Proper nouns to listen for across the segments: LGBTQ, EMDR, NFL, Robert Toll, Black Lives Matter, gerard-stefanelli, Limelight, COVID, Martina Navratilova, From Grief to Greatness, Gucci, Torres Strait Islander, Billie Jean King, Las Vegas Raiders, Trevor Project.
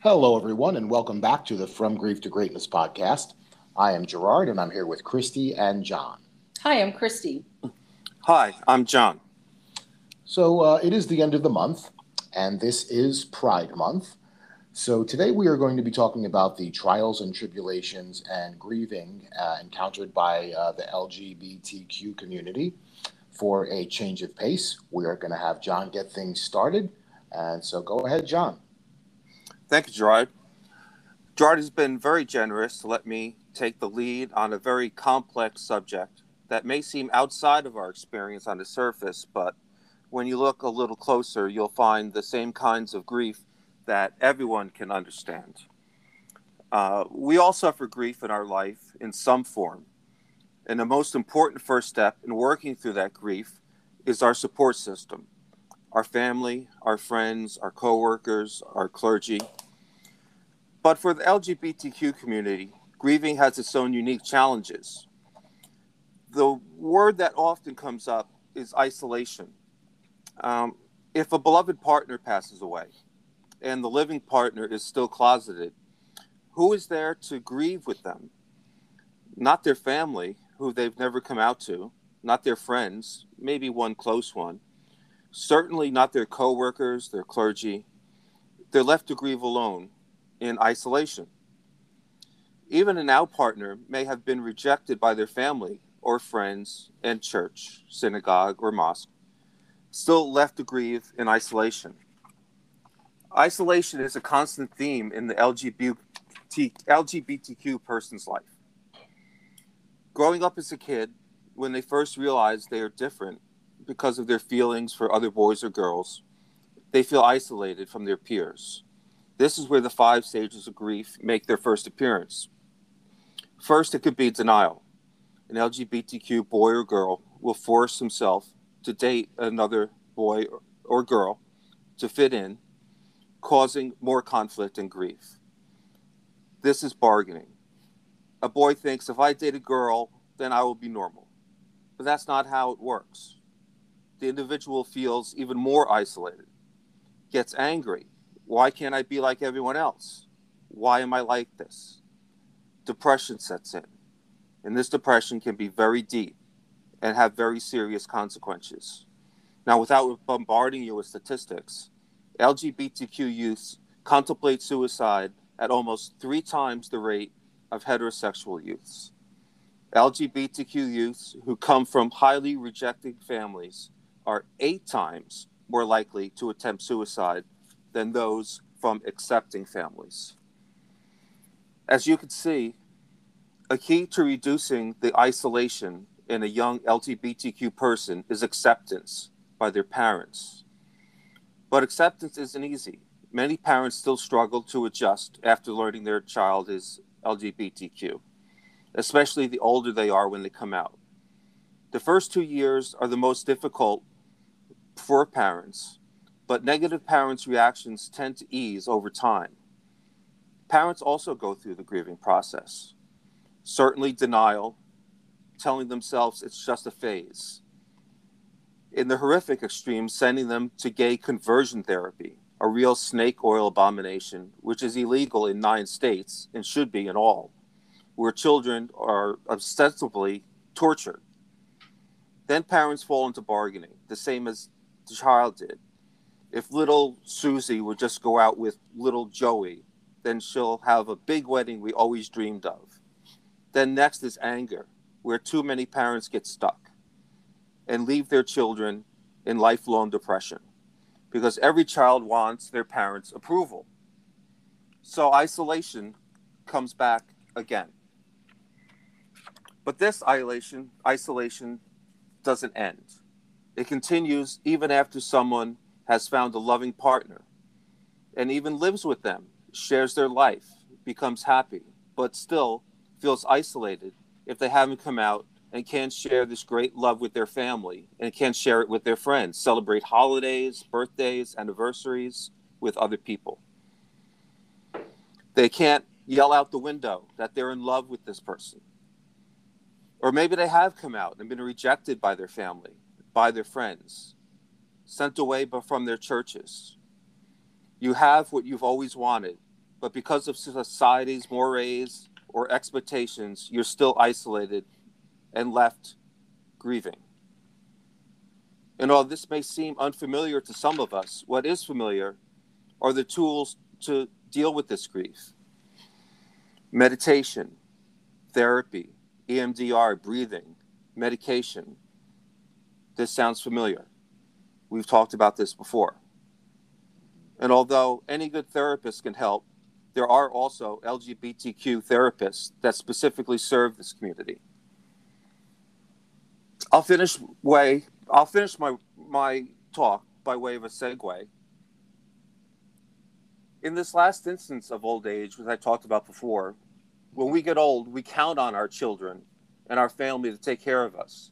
Hello, everyone, and welcome back to the From Grief to Greatness podcast. I am Gerard, and I'm here with Christy and John. Hi, I'm Christy. Hi, I'm John. So it is the end of the month, and this is Pride Month. So today we are going to be talking about the trials and tribulations and grieving encountered by the LGBTQ community for a change of pace. We are going to have John get things started, and so go ahead, John. Thank you, Gerard. Gerard has been very generous to let me take the lead on a very complex subject that may seem outside of our experience on the surface, but when you look a little closer, you'll find the same kinds of grief that everyone can understand. We all suffer grief in our life in some form, and the most important first step in working through that grief is our support system. Our family, our friends, our coworkers, our clergy. But for the LGBTQ community, grieving has its own unique challenges. The word that often comes up is isolation. If a beloved partner passes away and the living partner is still closeted, who is there to grieve with them? Not their family, who they've never come out to, not their friends, maybe one close one. Certainly not their co-workers, their clergy. They're left to grieve alone, in isolation. Even an out partner may have been rejected by their family or friends and church, synagogue or mosque, still left to grieve in isolation. Isolation is a constant theme in the LGBTQ person's life. Growing up as a kid, when they first realize they are different, because of their feelings for other boys or girls, they feel isolated from their peers. This is where the five stages of grief make their first appearance. First, it could be denial. An LGBTQ boy or girl will force himself to date another boy or girl to fit in, causing more conflict and grief. This is bargaining. A boy thinks, if I date a girl, then I will be normal. But that's not how it works. The individual feels even more isolated, gets angry. Why can't I be like everyone else? Why am I like this? Depression sets in, and this depression can be very deep and have very serious consequences. Now, without bombarding you with statistics, LGBTQ youth contemplate suicide at almost 3 times the rate of heterosexual youths. LGBTQ youths who come from highly rejecting families are 8 times more likely to attempt suicide than those from accepting families. As you can see, a key to reducing the isolation in a young LGBTQ person is acceptance by their parents. But acceptance isn't easy. Many parents still struggle to adjust after learning their child is LGBTQ, especially the older they are when they come out. The first 2 years are the most difficult for parents, but negative parents' reactions tend to ease over time. Parents also go through the grieving process. Certainly denial, telling themselves it's just a phase. In the horrific extreme, sending them to gay conversion therapy, a real snake oil abomination, which is illegal in 9 states and should be in all, where children are ostensibly tortured. Then parents fall into bargaining, the same as the child did. If little Susie would just go out with little Joey, then she'll have a big wedding we always dreamed of. Then next is anger, where too many parents get stuck and leave their children in lifelong depression because every child wants their parents' approval. So isolation comes back again. But this isolation doesn't end. It continues even after someone has found a loving partner and even lives with them, shares their life, becomes happy, but still feels isolated if they haven't come out and can't share this great love with their family and can't share it with their friends, celebrate holidays, birthdays, anniversaries with other people. They can't yell out the window that they're in love with this person. Or maybe they have come out and been rejected by their family, by their friends, sent away from their churches. You have what you've always wanted, but because of society's mores or expectations, you're still isolated and left grieving. And while this may seem unfamiliar to some of us, what is familiar are the tools to deal with this grief. Meditation, therapy, EMDR, breathing, medication. This sounds familiar. We've talked about this before. And although any good therapist can help, there are also LGBTQ therapists that specifically serve this community. I'll finish my talk by way of a segue. In this last instance of old age, which I talked about before, when we get old, we count on our children and our family to take care of us.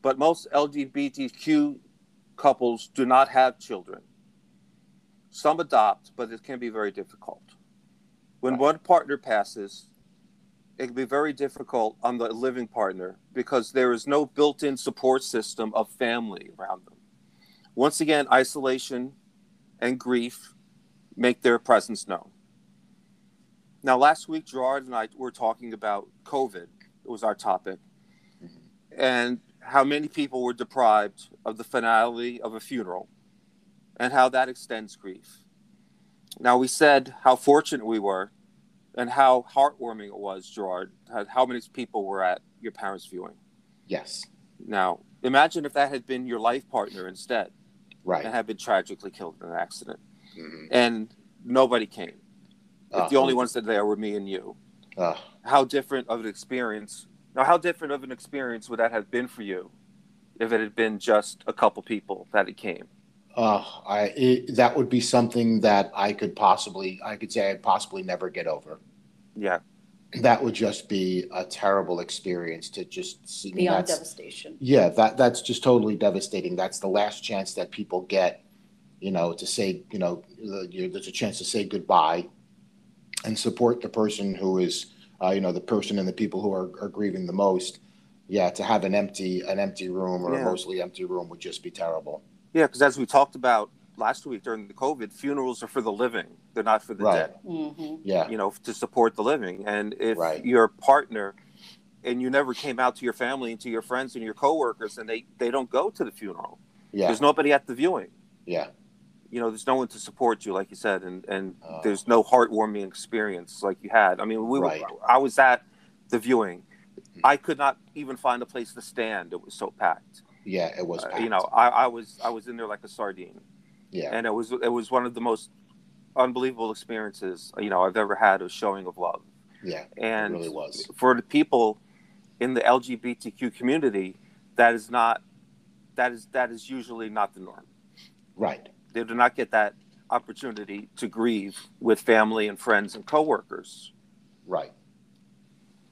But most LGBTQ couples do not have children. Some adopt, but it can be very difficult. When one partner passes, it can be very difficult on the living partner because there is no built-in support system of family around them. Once again, isolation and grief make their presence known. Now, last week, Gerard and I were talking about COVID. It was our topic. Mm-hmm. And how many people were deprived of the finality of a funeral and how that extends grief. Now, we said how fortunate we were and how heartwarming it was, Gerard, how many people were at your parents' viewing. Yes. Now, imagine if that had been your life partner instead. Right. And had been tragically killed in an accident. Mm-hmm. And nobody came. The only ones that there were me and you. How different of an experience. Now, how different of an experience would that have been for you if it had been just a couple people that it came? That would be something that I could possibly never get over. Yeah. That would just be a terrible experience to just see. Beyond devastation. Yeah, that's just totally devastating. That's the last chance that people get, to say, there's a chance to say goodbye and support the person who is, the person and the people who are grieving the most. Yeah, to have an empty room or a mostly empty room would just be terrible. Yeah, because as we talked about last week during the COVID, funerals are for the living. They're not for the dead. Mm-hmm. Yeah. To support the living. And if your partner and you never came out to your family and to your friends and your coworkers and they don't go to the funeral. Yeah. There's nobody at the viewing. Yeah. There's no one to support you, like you said, and there's no heartwarming experience like you had. I mean, I was at the viewing. I could not even find a place to stand. It was so packed. Yeah, it was. I was in there like a sardine. Yeah, and it was one of the most unbelievable experiences I've ever had, a showing of love. Yeah, and it really was. For the people in the LGBTQ community, that is usually not the norm. Right, they do not get that opportunity to grieve with family and friends and coworkers. Right,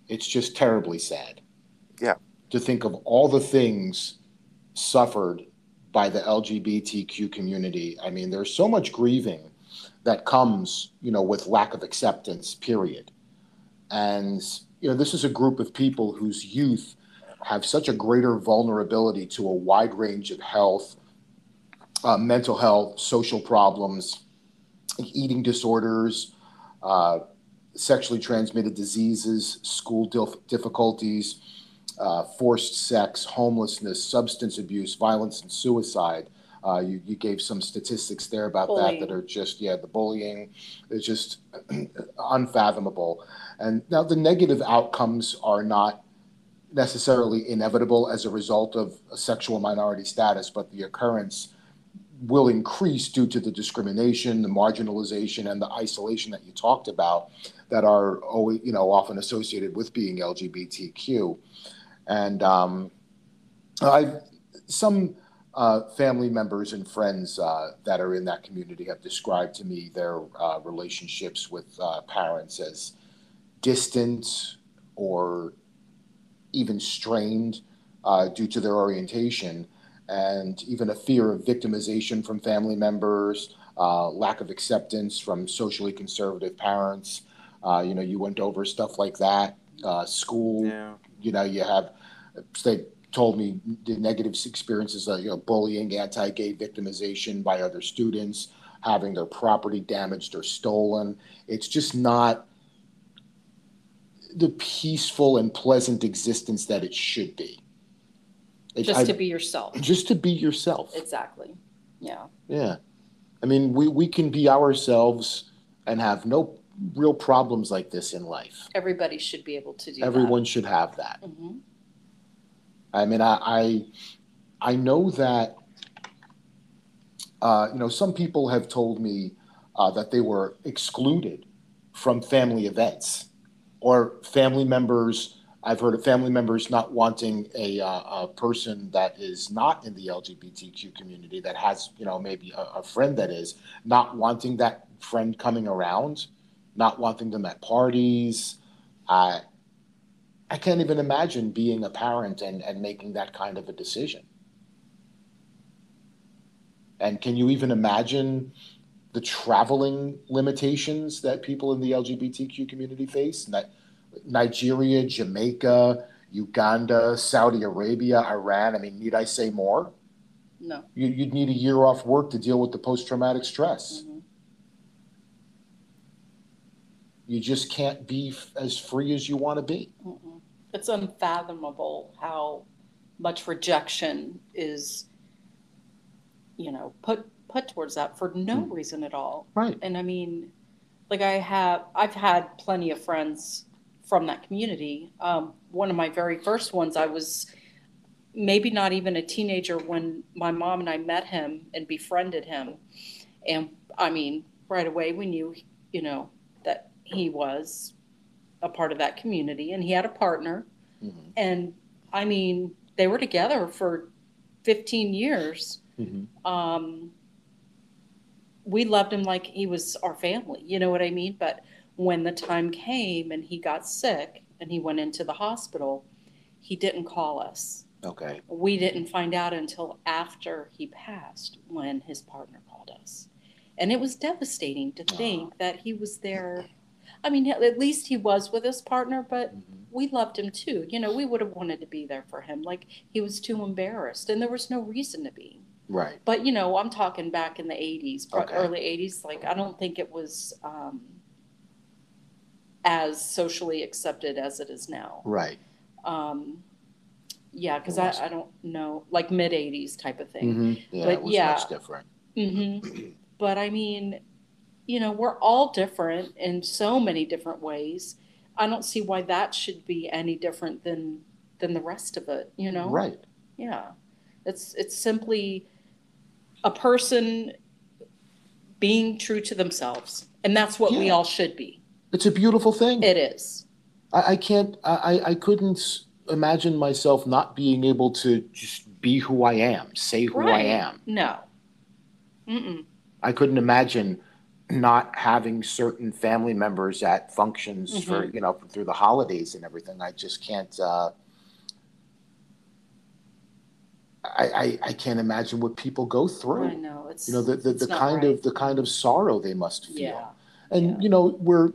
it's just terribly sad. Yeah, to think of all the things suffered by the LGBTQ community. I mean, there's so much grieving that comes, with lack of acceptance, period. And, this is a group of people whose youth have such a greater vulnerability to a wide range of health, mental health, social problems, eating disorders, sexually transmitted diseases, school difficulties, forced sex, homelessness, substance abuse, violence, and suicide. You gave some statistics there about bullying. That are just, the bullying is just unfathomable. And now the negative outcomes are not necessarily inevitable as a result of a sexual minority status, but the occurrence will increase due to the discrimination, the marginalization, and the isolation that you talked about that are always, often associated with being LGBTQ. And some family members and friends that are in that community have described to me their relationships with parents as distant or even strained due to their orientation, and even a fear of victimization from family members, lack of acceptance from socially conservative parents. You went over stuff like that, school. You have, they told me the negative experiences like bullying, anti-gay victimization by other students, having their property damaged or stolen. It's just not the peaceful and pleasant existence that it should be. To be yourself. Just to be yourself. Exactly. Yeah. Yeah. I mean, we can be ourselves and have no real problems like this in life. Everybody should be able to do that. Everyone should have that. Mm-hmm. I mean, I know that, some people have told me that they were excluded from family events or family members. I've heard of family members not wanting a person that is not in the LGBTQ community that has, maybe a friend that is, not wanting that friend coming around, not wanting them at parties. I can't even imagine being a parent and making that kind of a decision. And can you even imagine the traveling limitations that people in the LGBTQ community face? And that Nigeria, Jamaica, Uganda, Saudi Arabia, Iran. I mean, need I say more? No. You'd need a year off work to deal with the post-traumatic stress. Mm-hmm. You just can't be as free as you want to be. Mm-mm. It's unfathomable how much rejection is, put towards that for no reason at all. Right. And I mean, like I've had plenty of friends from that community. One of my very first ones, I was maybe not even a teenager when my mom and I met him and befriended him. And I mean, right away we knew, that he was a part of that community and he had a partner. Mm-hmm. And I mean, they were together for 15 years. Mm-hmm. We loved him like he was our family, you know what I mean? But when the time came and he got sick and he went into the hospital, he didn't call us. Okay. We didn't find out until after he passed when his partner called us. And it was devastating to think that he was there. I mean, at least he was with his partner, but mm-hmm. we loved him too. We would have wanted to be there for him. Like, he was too embarrassed and there was no reason to be. Right. But, I'm talking back in the 80s, okay. early 80s. Like, I don't think it was... as socially accepted as it is now. Right. Yeah, because I don't know, like mid-'80s type of thing. Mm-hmm. Yeah, but it was much different. Mm-hmm. But I mean, we're all different in so many different ways. I don't see why that should be any different than the rest of it, Right. Yeah. It's simply a person being true to themselves. And that's what we all should be. It's a beautiful thing. It is. I couldn't imagine myself not being able to just be who I am, say who I am. No. Mm-mm. I couldn't imagine not having certain family members at functions mm-hmm. for, through the holidays and everything. I just can't, I can't imagine what people go through. I know. It's, the kind of, the kind of sorrow they must feel. Yeah. And,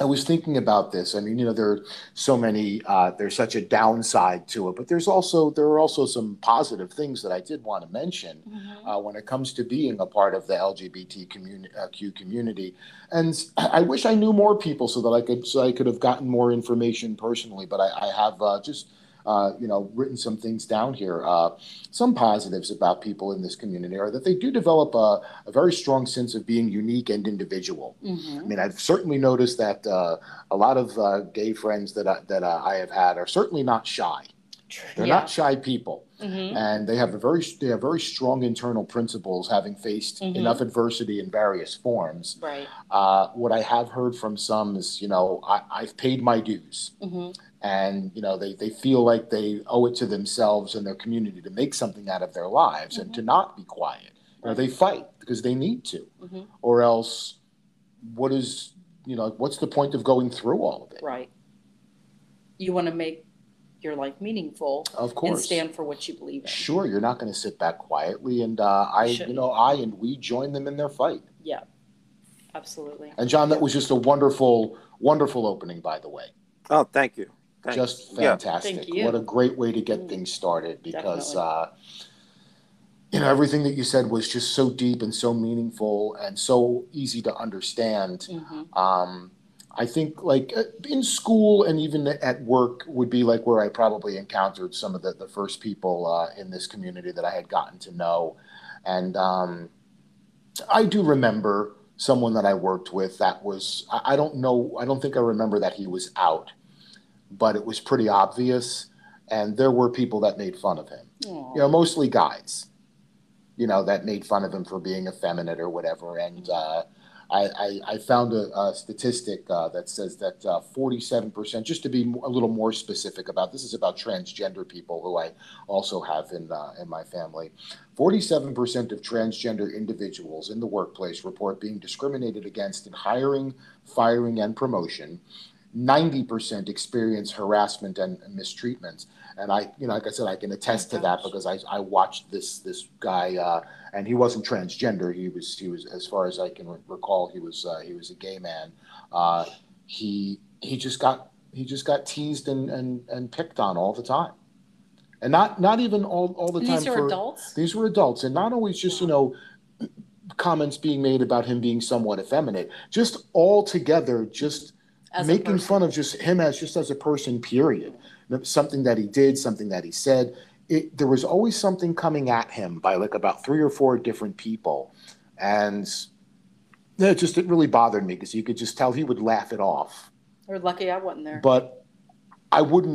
I was thinking about this. I mean, there are so many, there's such a downside to it, but there are also some positive things that I did want to mention mm-hmm. When it comes to being a part of the LGBTQ community. And I wish I knew more people so I could have gotten more information personally, but I have written some things down here. Some positives about people in this community are that they do develop a very strong sense of being unique and individual. Mm-hmm. I mean, I've certainly noticed that a lot of gay friends that I have had are certainly not shy. They're not shy people. Mm-hmm. And they have very strong internal principles, having faced mm-hmm. enough adversity in various forms. Right. What I have heard from some is, I've paid my dues. Mm-hmm. And, they feel like they owe it to themselves and their community to make something out of their lives mm-hmm. and to not be quiet. Right. They fight because they need to. Mm-hmm. Or else what's the point of going through all of it? Right. You want to make your life meaningful, of course, and stand for what you believe in. Sure, you're not going to sit back quietly, and we join them in their fight. Yeah, absolutely. And John, that was just a wonderful, wonderful opening, by the way. Oh, thank you. Thanks. Just fantastic. Yeah. Thank you. What a great way to get things started, because you know, everything that you said was just so deep and so meaningful and so easy to understand. Mm-hmm. I think like in school and even at work would be like where I probably encountered some of the first people in this community that I had gotten to know. And I do remember someone that I worked with that was, I don't know, I don't think I remember that he was out, but it was pretty obvious. And there were people that made fun of him, you know, mostly guys, you know, that made fun of him for being effeminate or whatever. And, I found a statistic that says that 47%, just to be a little more specific about, this is about transgender people who I also have in my family, 47% of transgender individuals in the workplace report being discriminated against in hiring, firing, and promotion. 90% experience harassment and mistreatment. And I, you know, like I said, I can attest to that, because I watched this guy, and he wasn't transgender. He was, as far as I can recall, he was a gay man. He just got teased and picked on all the time, and not even all the time. These are adults. These were adults, and not always just, you know, comments being made about him being somewhat effeminate. Just all together, just. As making fun of just him as a person, period. Something that he did, something that he said. There was always something coming at him by like about 3 or 4 different people. And it really bothered me, because you could just tell he would laugh it off. We're lucky I wasn't there. But I would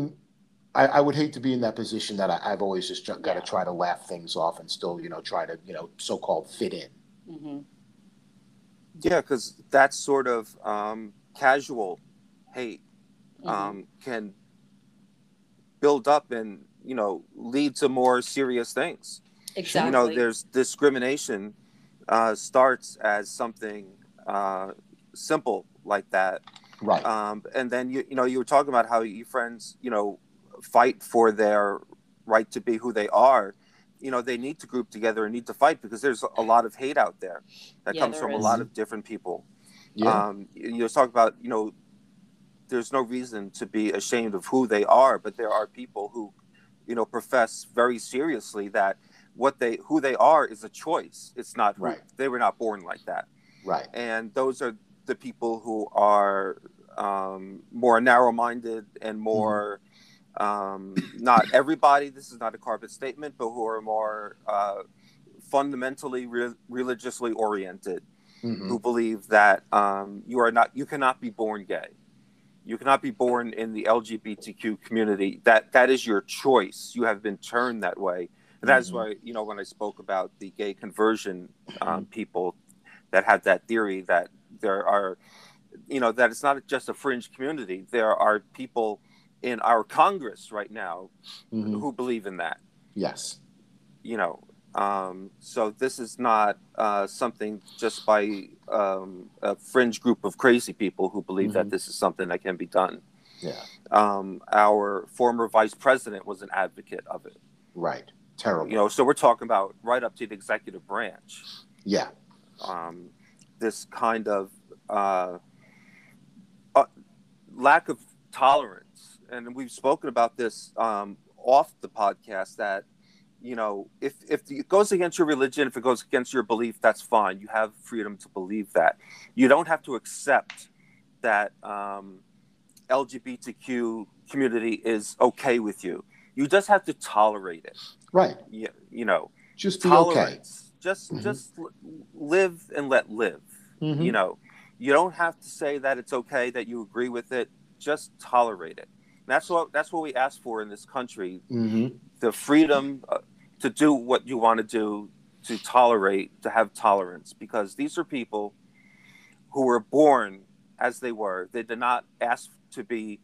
hate to be in that position that I've always just got to try to laugh things off and still, you know, try to, you know, so-called fit in. Mm-hmm. Yeah, because that's sort of casual hate can build up and, you know, lead to more serious things. Exactly. You know, there's discrimination starts as something simple like that. Right. And then, you were talking about how your friends, you know, fight for their right to be who they are. You know, they need to group together and need to fight, because there's a lot of hate out there that comes from a lot of different people. Yeah. You're talking about, you know, there's no reason to be ashamed of who they are, but there are people who, you know, profess very seriously that who they are is a choice. It's not right. They were not born like that. Right. And those are the people who are more narrow-minded and more not everybody. This is not a carpet statement, but who are more fundamentally religiously oriented. Mm-hmm. Who believe that you cannot be born gay. You cannot be born in the LGBTQ community. That is your choice. You have been turned that way. And that's why, you know, when I spoke about the gay conversion people that have that theory that there are, you know, that it's not just a fringe community. There are people in our Congress right now who believe in that. Yes. You know. So this is not something just by a fringe group of crazy people who believe that this is something that can be done. Yeah. Our former vice president was an advocate of it. Right. Terrible. You know, so we're talking about right up to the executive branch. Yeah. This kind of lack of tolerance. And we've spoken about this off the podcast that, you know, if it goes against your religion, if it goes against your belief, that's fine. You have freedom to believe that. You don't have to accept that LGBTQ community is okay with you. You just have to tolerate it. Right. You know, just tolerance. Okay. Just live and let live. Mm-hmm. You know, you don't have to say that it's okay, that you agree with it. Just tolerate it. That's what we ask for in this country, the freedom to do what you want to do, to tolerate, to have tolerance, because these are people who were born as they were. They did not ask to be,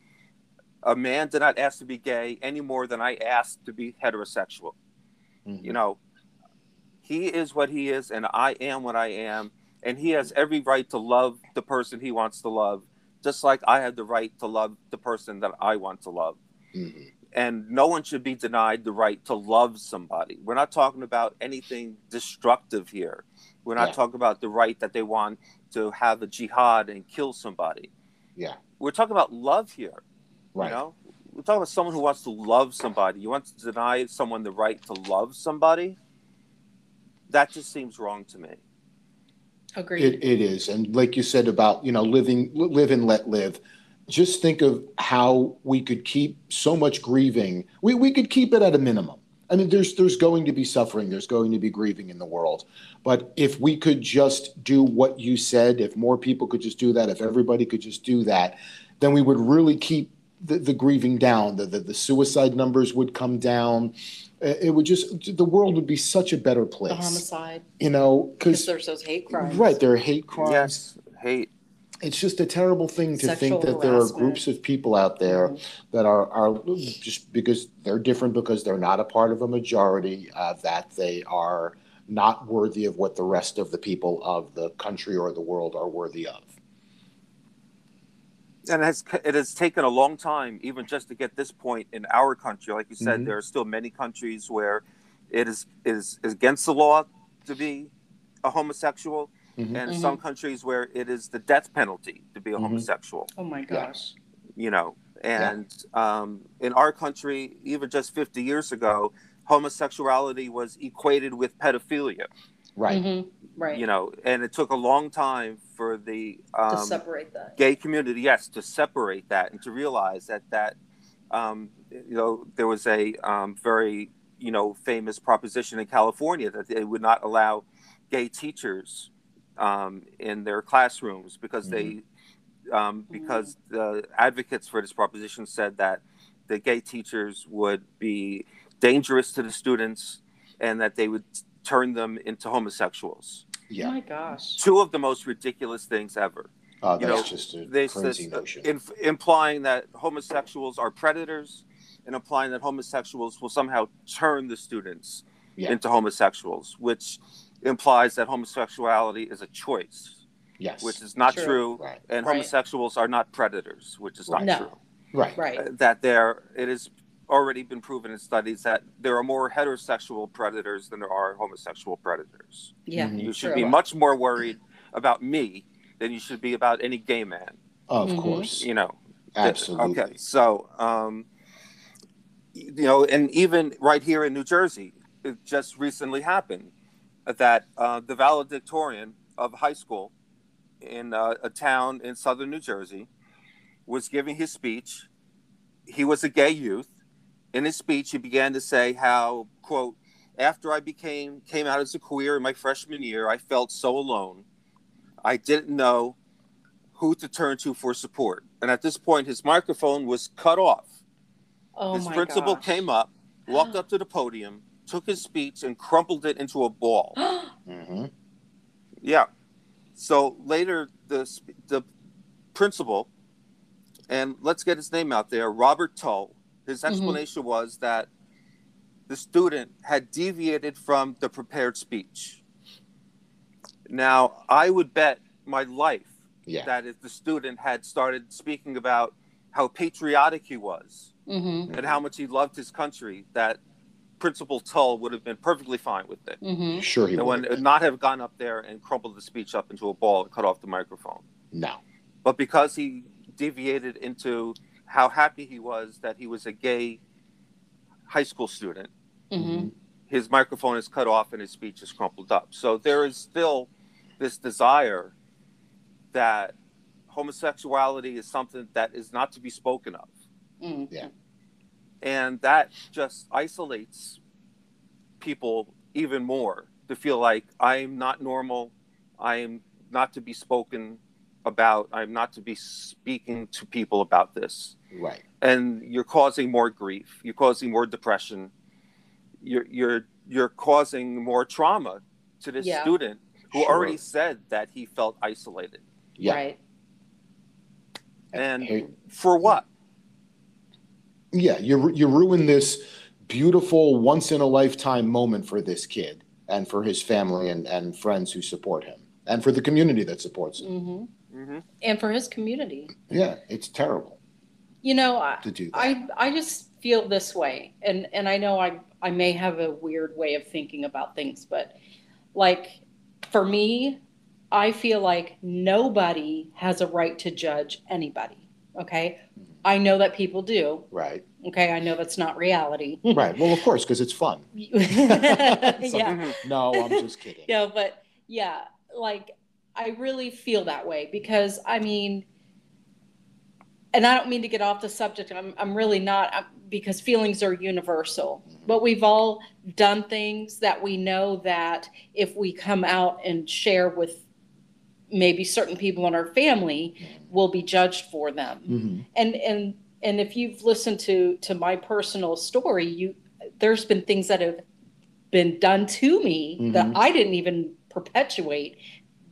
a man did not ask to be gay any more than I asked to be heterosexual. Mm-hmm. You know, he is what he is, and I am what I am, and he has every right to love the person he wants to love, just like I have the right to love the person that I want to love. Mm-hmm. And no one should be denied the right to love somebody. We're not talking about anything destructive here. We're not talking about the right that they want to have a jihad and kill somebody. Yeah. We're talking about love here. Right. You know, we're talking about someone who wants to love somebody. You want to deny someone the right to love somebody? That just seems wrong to me. Agreed. It is. And like you said about, you know, live and let live. Just think of how we could keep so much grieving. We could keep it at a minimum. I mean, there's going to be suffering. There's going to be grieving in the world. But if we could just do what you said, if more people could just do that, if everybody could just do that, then we would really keep the grieving down. The suicide numbers would come down. It would just, the world would be such a better place. The homicide. You know, because there's those hate crimes. Right, there are hate crimes. Yes, hate. It's just a terrible thing to think that there are groups of people out there that are just because they're different, because they're not a part of a majority, that they are not worthy of what the rest of the people of the country or the world are worthy of. And it has taken a long time, even just to get this point in our country. Like you said, there are still many countries where it is against the law to be a homosexual. And some countries where it is the death penalty to be a homosexual. Oh, my gosh. You know, and in our country, even just 50 years ago, homosexuality was equated with pedophilia. Right. Right. You know, and it took a long time for the to separate that. Gay community, yes, to separate that and to realize that you know, there was a very, you know, famous proposition in California that they would not allow gay teachers in their classrooms because because the advocates for this proposition said that the gay teachers would be dangerous to the students and that they would turn them into homosexuals. Yeah. Oh my gosh. Two of the most ridiculous things ever. That's just a crazy notion. Implying that homosexuals are predators and implying that homosexuals will somehow turn the students into homosexuals, which implies that homosexuality is a choice, which is not true. Right. And homosexuals are not predators, which is not true. Right, right. It has already been proven in studies that there are more heterosexual predators than there are homosexual predators. Yeah, you should be much more worried about me than you should be about any gay man. Of course, you know, absolutely. Okay, so you know, and even right here in New Jersey, it just recently happened that the valedictorian of high school in a town in southern New Jersey was giving his speech. He was a gay youth. In his speech, he began to say how, quote, after I came out as a queer in my freshman year, I felt so alone. I didn't know who to turn to for support. And at this point, his microphone was cut off. Oh, his principal came up, walked up to the podium, took his speech and crumpled it into a ball. Yeah. So later, the principal, and let's get his name out there, Robert Toll, his explanation was that the student had deviated from the prepared speech. Now, I would bet my life that if the student had started speaking about how patriotic he was and how much he loved his country, that Principal Tull would have been perfectly fine with it. Sure, he would not have gone up there and crumpled the speech up into a ball and cut off the microphone. No. But because he deviated into how happy he was that he was a gay high school student, his microphone is cut off and his speech is crumpled up. So there is still this desire that homosexuality is something that is not to be spoken of. Yeah. And that just isolates people even more to feel like I'm not normal. I'm not to be spoken about. I'm not to be speaking to people about this. Right. And you're causing more grief. You're causing more depression. You're causing more trauma to this student who already said that he felt isolated. Yeah. Right. And for what? Yeah, you ruin this beautiful once-in-a-lifetime moment for this kid and for his family and friends who support him and for the community that supports him. And for his community. Yeah, it's terrible. You know, to do that. I just feel this way, and I know I may have a weird way of thinking about things, but, like, for me, I feel like nobody has a right to judge anybody, okay? I know that people do. Right. Okay, I know that's not reality. Right. Well, of course, because it's fun. No, I'm just kidding. No, but yeah, like I really feel that way because I mean, and I don't mean to get off the subject. I'm really not, because feelings are universal. But we've all done things that we know that if we come out and share with maybe certain people in our family, we'll be judged for them. Mm-hmm. And if you've listened to my personal story, there's been things that have been done to me mm-hmm. that I didn't even perpetuate,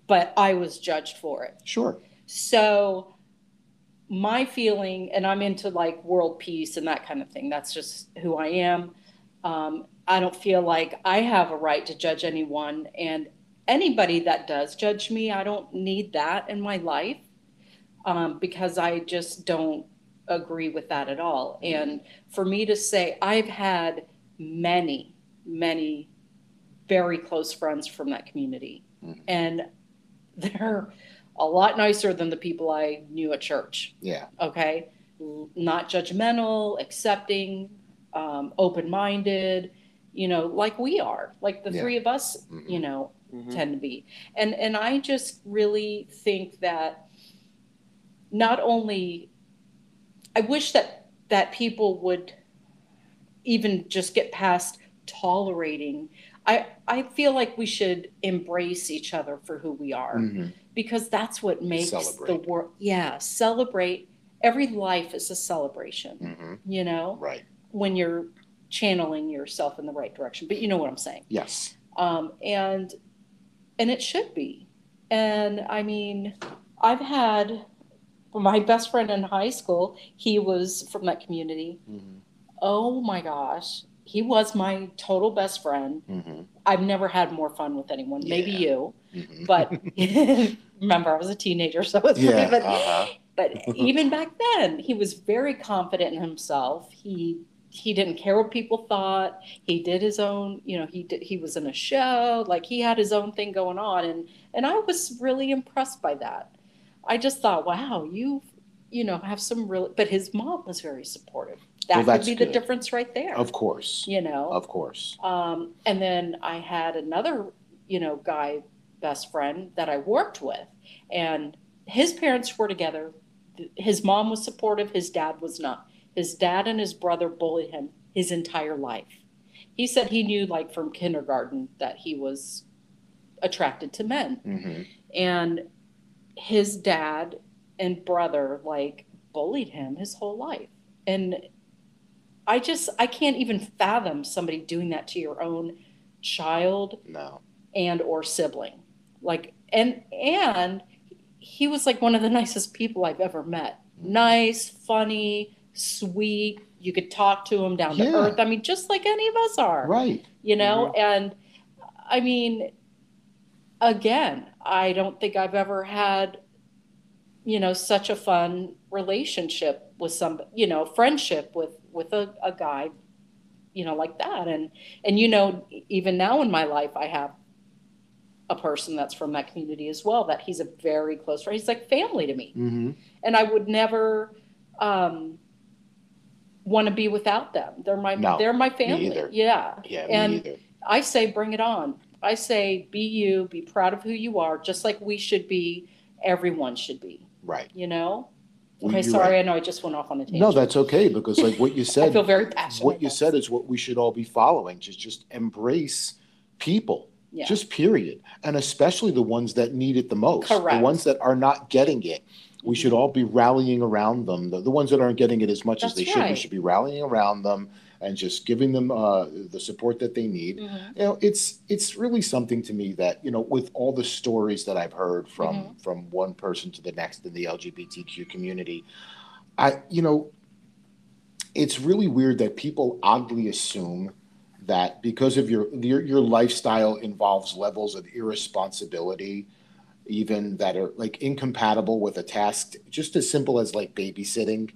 but I was judged for it. Sure. So my feeling, and I'm into like world peace and that kind of thing. That's just who I am. I don't feel like I have a right to judge anyone, and anybody that does judge me, I don't need that in my life, because I just don't agree with that at all. And for me to say, I've had many, many very close friends from that community, mm-hmm. and they're a lot nicer than the people I knew at church. Yeah. Okay. Not judgmental, accepting, open-minded, you know, like we are, like the three of us, mm-hmm. you know, mm-hmm. tend to be. And I just really think that not only, I wish that people would even just get past tolerating. I feel like we should embrace each other for who we are, mm-hmm. because that's what makes the world. Yeah. Celebrate. Every life is a celebration, mm-hmm. you know, right. when you're channeling yourself in the right direction, but you know what I'm saying? Yes. And it should be. And I mean, I've had my best friend in high school, he was from that community. Mm-hmm. Oh my gosh. He was my total best friend. Mm-hmm. I've never had more fun with anyone, maybe you, mm-hmm. but remember I was a teenager, so it's pretty, but even back then he was very confident in himself. He didn't care what people thought. He did his own, you know, he was in a show, like he had his own thing going on. And I was really impressed by that. I just thought, wow, you know, have some real, but his mom was very supportive. That would be the difference right there. Of course. You know, of course. And then I had another, you know, guy, best friend that I worked with, and his parents were together. His mom was supportive. His dad was not. His dad and his brother bullied him his entire life. He said he knew, like, from kindergarten that he was attracted to men. Mm-hmm. And his dad and brother, like, bullied him his whole life. And I can't even fathom somebody doing that to your own child and or sibling. Like, and he was, like, one of the nicest people I've ever met. Nice, funny, sweet. You could talk to him down to earth. I mean, just like any of us are, right? You know, and I mean, again, I don't think I've ever had, you know, such a fun relationship with somebody, you know, friendship with a guy, you know, like that. And, you know, even now in my life, I have a person that's from that community as well, that he's a very close friend. He's like family to me. Mm-hmm. And I would never, want to be without them. They're my family. Yeah. And I say, bring it on. I say, be you, be proud of who you are, just like we should be. Everyone should be. Right. You know? Okay. Sorry. Right. I know I just went off on a tangent. No, that's okay. Because like what you said, I feel very passionate. What you said is what we should all be following. Just embrace people. Yeah. Just period. And especially the ones that need it the most. Correct. The ones that are not getting it. We should all be rallying around them. The ones that aren't getting it as much as they should, we should be rallying around them and just giving them the support that they need. Mm-hmm. You know, it's really something to me that, you know, with all the stories that I've heard from one person to the next in the LGBTQ community, you know, it's really weird that people oddly assume that because of your lifestyle involves levels of irresponsibility, even that are like incompatible with a task, just as simple as like babysitting.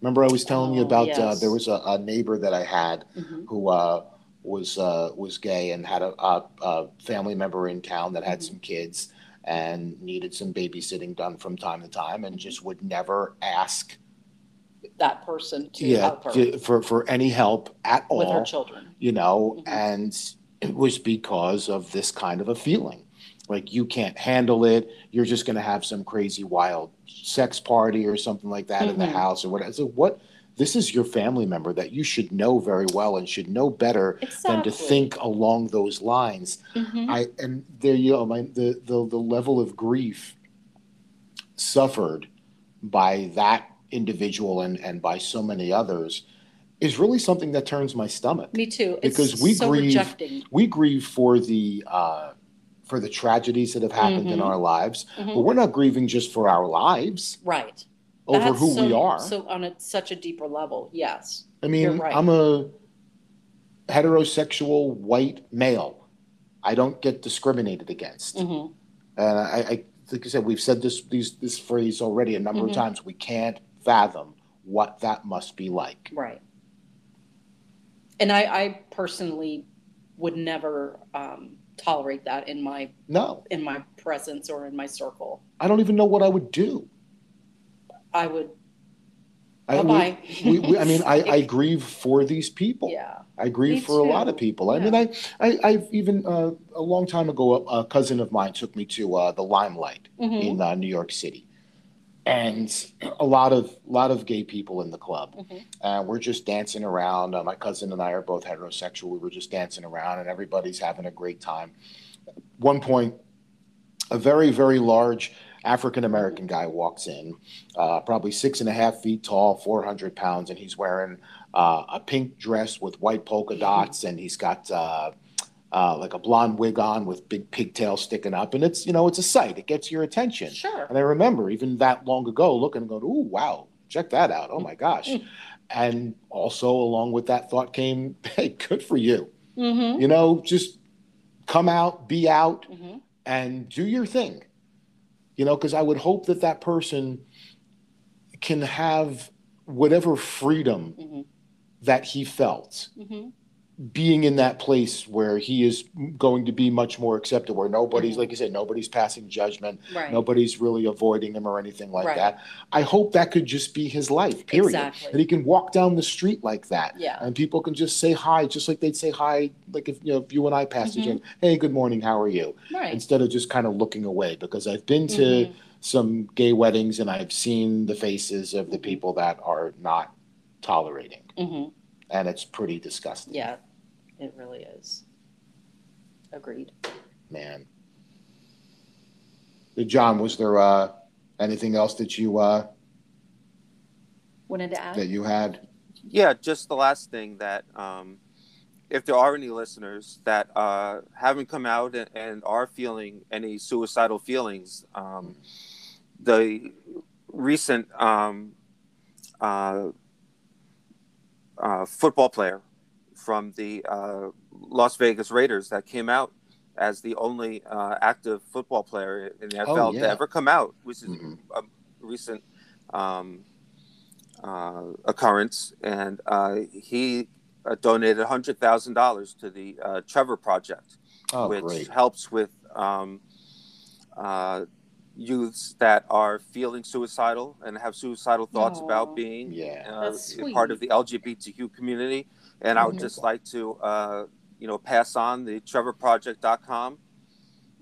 Remember I was telling you about, there was a neighbor that I had who was gay and had a family member in town that had some kids and needed some babysitting done from time to time and just would never ask that person to help her. For any help at all. With her children. You know, mm-hmm. and it was because of this kind of a feeling. Like, you can't handle it. You're just going to have some crazy wild sex party or something like that mm-hmm. in the house or whatever. So what? This is your family member that you should know very well and should know better than to think along those lines. Mm-hmm. And there you go. The level of grief suffered by that individual and by so many others is really something that turns my stomach. Me too. Because it's we grieve for the tragedies that have happened mm-hmm. in our lives, mm-hmm. but we're not grieving just for our lives. Right. Over that's who we are. So on such a deeper level, yes. I mean, you're right. I'm a heterosexual white male. I don't get discriminated against. Mm-hmm. And I like I said, we've said this phrase already a number mm-hmm. of times. We can't fathom what that must be like. Right. And I personally would never tolerate that in my in my presence or in my circle. I don't even know what I would do. I would. I grieve for these people. Yeah, I grieve for a lot of people. Yeah. I mean, I've even a long time ago, a cousin of mine took me to the Limelight mm-hmm. in New York City, and a lot of gay people in the club. Mm-hmm. We're just dancing around. My cousin and I are both heterosexual. We were just dancing around, and everybody's having a great time. At one point, a very, very large African-American guy walks in, probably 6.5 feet tall, 400 pounds, and he's wearing a pink dress with white polka dots, and he's got like a blonde wig on with big pigtails sticking up. And it's, you know, it's a sight. It gets your attention. Sure. And I remember even that long ago looking and going, ooh, wow, check that out. Oh, my gosh. And also along with that thought came, hey, good for you. Mm-hmm. You know, just come out, be out, mm-hmm. and do your thing. You know, because I would hope that that person can have whatever freedom mm-hmm. that he felt mm-hmm. being in that place where he is going to be much more accepted, where nobody's, mm-hmm. like you said, nobody's passing judgment. Right. Nobody's really avoiding him or anything like right. that. I hope that could just be his life, period. Exactly. That he can walk down the street like that. Yeah. And people can just say hi, just like they'd say hi, like if, you know, if you and I passed mm-hmm. each other, hey, good morning, how are you? Right. Instead of just kind of looking away, because I've been to mm-hmm. some gay weddings and I've seen the faces of the people that are not tolerating. Mm-hmm. And it's pretty disgusting. Yeah. It really is. Agreed. Man. John, was there anything else that you wanted to add? That you had? Yeah, just the last thing that if there are any listeners that haven't come out and are feeling any suicidal feelings, the recent football player from the Las Vegas Raiders that came out as the only active football player in the NFL to ever come out, which is mm-hmm. a recent occurrence. And he donated $100,000 to the Trevor Project, which helps with youths that are feeling suicidal and have suicidal thoughts about being part of the LGBTQ community. And I would just like to, you know, pass on the TrevorProject.com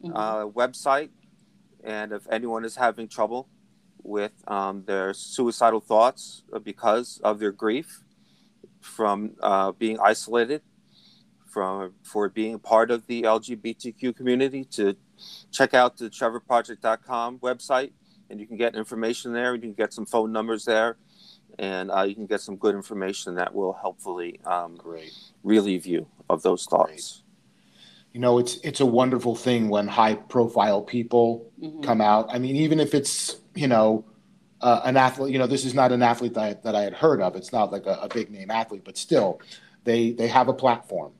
website. And if anyone is having trouble with their suicidal thoughts because of their grief from being isolated, for being part of the LGBTQ community, to check out the TrevorProject.com website. And you can get information there. You can get some phone numbers there. And you can get some good information that will helpfully relieve you of those thoughts. You know, it's a wonderful thing when high-profile people mm-hmm. come out. I mean, even if it's, you know, an athlete. You know, this is not an athlete that I had heard of. It's not like a big-name athlete. But still, they have a platform,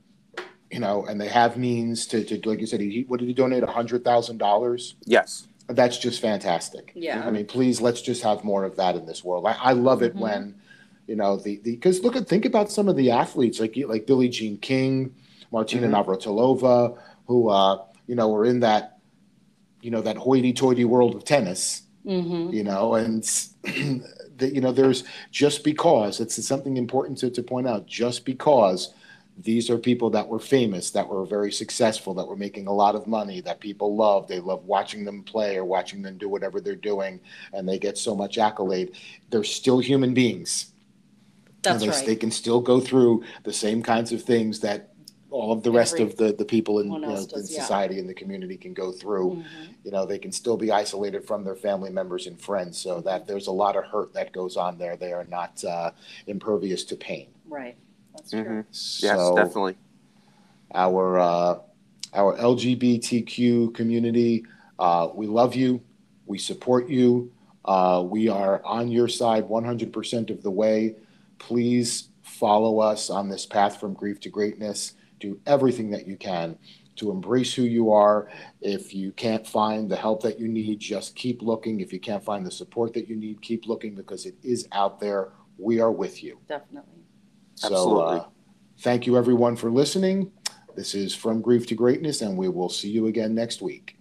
you know, and they have means to like you said, what did he donate, $100,000? Yes. That's just fantastic. Yeah. I mean, please, let's just have more of that in this world. I love it mm-hmm. when, you know, because think about some of the athletes like Billie Jean King, Martina mm-hmm. Navratilova, who, you know, were in that, you know, that hoity-toity world of tennis, mm-hmm. you know, and that, you know, there's just because it's something important to point out, just because these are people that were famous, that were very successful, that were making a lot of money, that people love. They love watching them play or watching them do whatever they're doing, and they get so much accolade. They're still human beings. That's right. They can still go through the same kinds of things that all of the rest of the people in, in society and the community can go through. Mm-hmm. You know, they can still be isolated from their family members and friends, so that there's a lot of hurt that goes on there. They are not impervious to pain. Right. That's true. Mm-hmm. Yes, so definitely. Our LGBTQ community, we love you. We support you. We are on your side 100% of the way. Please follow us on this path from grief to greatness. Do everything that you can to embrace who you are. If you can't find the help that you need, just keep looking. If you can't find the support that you need, keep looking, because it is out there. We are with you. Definitely. So, absolutely. Thank you, everyone, for listening. This is From Grief to Greatness, and we will see you again next week.